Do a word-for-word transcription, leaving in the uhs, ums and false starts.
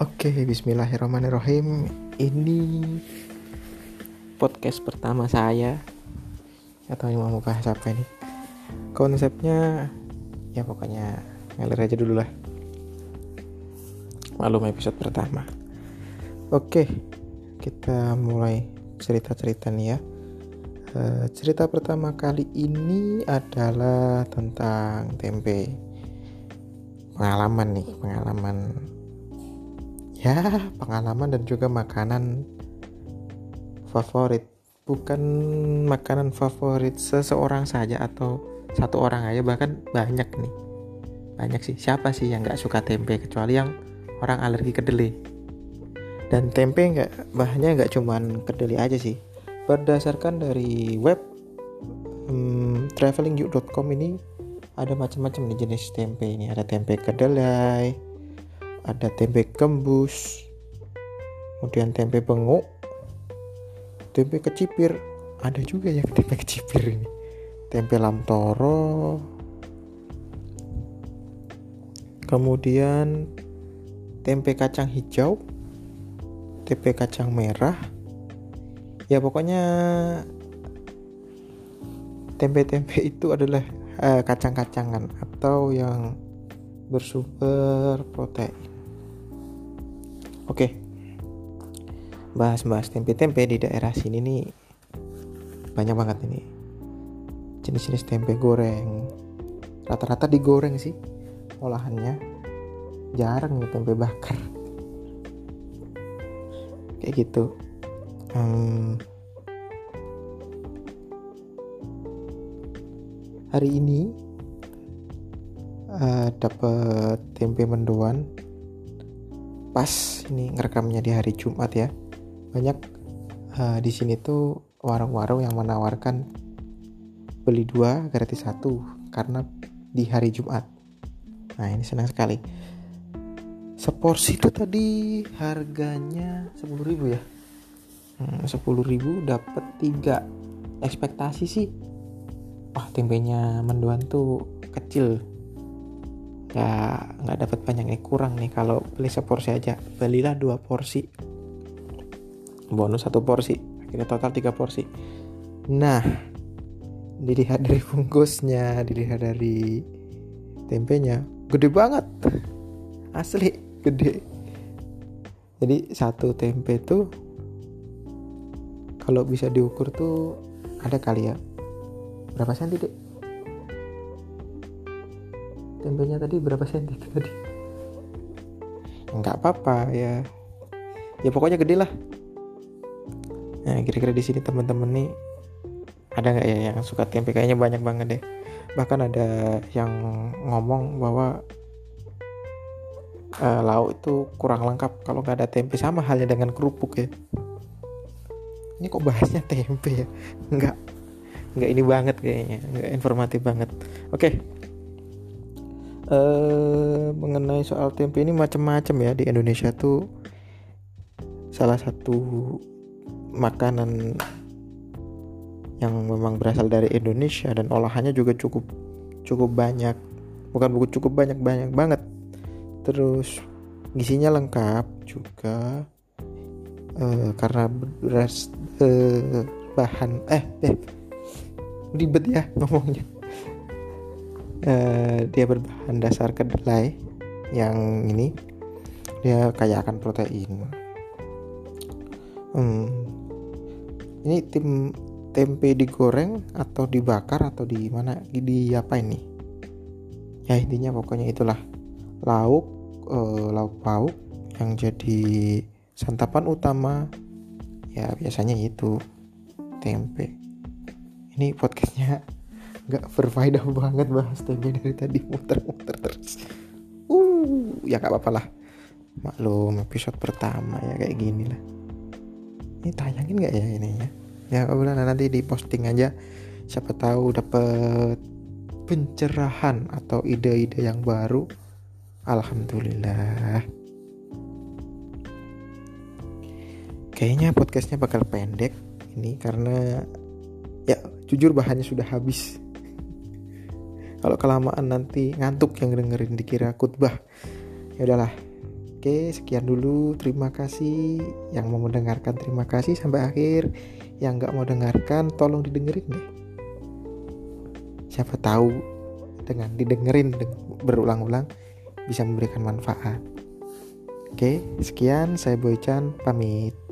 Oke, bismillahirrahmanirrahim. Ini podcast pertama saya. Atau ini mau bahas apa nih? Konsepnya ya pokoknya ngalir aja dulu lah. Malum episode pertama. Oke, kita mulai cerita-cerita nih ya. E, cerita pertama kali ini adalah tentang tempe. Pengalaman nih, pengalaman ya pengalaman dan juga makanan favorit, bukan makanan favorit seseorang saja atau satu orang aja, bahkan banyak nih, banyak sih. Siapa sih yang nggak suka tempe, kecuali yang orang alergi kedelai. Dan tempe nggak bahannya nggak cuman kedelai aja sih. Berdasarkan dari web hmm, travelingyuk dot com ini ada macam-macam nih jenis tempe ini. Ada tempe kedelai, ada tempe kembus, kemudian tempe benguk, tempe kecipir, ada juga yang tempe kecipir ini, tempe lamtoro, kemudian tempe kacang hijau, tempe kacang merah, ya pokoknya tempe-tempe itu adalah eh, kacang-kacangan atau yang bersumber protein. Oke, bahas-bahas tempe-tempe di daerah sini nih banyak banget ini jenis-jenis tempe goreng. Rata-rata digoreng sih olahannya, jarang nih tempe bakar kayak gitu. hmm. Hari ini uh, dapat tempe mendoan. Pas ini ngerekamnya di hari Jumat ya. Banyak uh, di sini tuh warung-warung yang menawarkan beli dua gratis satu karena di hari Jumat. Nah, ini senang sekali. Seporsi itu tadi harganya sepuluh ribu ya. Hmm, sepuluh ribu dapat tiga. Ekspektasi sih wah, tempenya mendoan tuh kecil. Ya nggak dapat banyak nih, kurang nih. Kalau beli seporsi aja, belilah dua porsi, bonus satu porsi, akhirnya total tiga porsi. Nah, dilihat dari bungkusnya, dilihat dari tempenya, gede banget, asli gede. Jadi satu tempe tuh kalau bisa diukur tuh ada kali ya berapa senti deh. Tempenya tadi berapa senti tadi? Nggak apa-apa ya. Ya pokoknya gede lah. Nah, kira-kira di sini teman-teman nih ada nggak ya yang suka tempe? Kayaknya banyak banget deh. Bahkan ada yang ngomong bahwa uh, lauk itu kurang lengkap kalau nggak ada tempe. Sama halnya dengan kerupuk ya. Ini kok bahasnya tempe ya? Nggak, nggak ini banget kayaknya. Nggak informatif banget. Oke. Okay. Uh, mengenai soal tempe ini macam-macam ya di Indonesia tuh. Salah satu makanan yang memang berasal dari Indonesia dan olahannya juga cukup cukup banyak. Bukan buku cukup banyak-banyak banget. Terus gizinya lengkap juga uh, karena beras uh, bahan eh eh ribet ya ngomongnya. Uh, dia berbahan dasar kedelai. Yang ini dia kaya akan protein. hmm. Ini tim tempe digoreng atau dibakar atau di mana di apa ini ya, intinya pokoknya itulah lauk uh, lauk pauk yang jadi santapan utama ya, biasanya itu tempe. Ini podcastnya nggak berfaedah banget bahas tempe dari tadi, muter-muter terus. Uh, ya nggak apa-apa lah. Maklum episode pertama ya kayak gini lah. Ini tayangin nggak ya ininya? Ya boleh nanti di posting aja. Siapa tahu dapat pencerahan atau ide-ide yang baru. Alhamdulillah. Kayaknya podcastnya bakal pendek ini karena ya jujur bahannya sudah habis. Kalau kelamaan nanti ngantuk yang dengerin dikira khutbah. Ya udahlah, Oke, sekian dulu. Terima kasih. Yang mau mendengarkan terima kasih sampai akhir. Yang nggak mau dengarkan tolong didengerin deh. Siapa tahu dengan didengerin berulang-ulang bisa memberikan manfaat. Oke, sekian. Saya Boy Chan, pamit.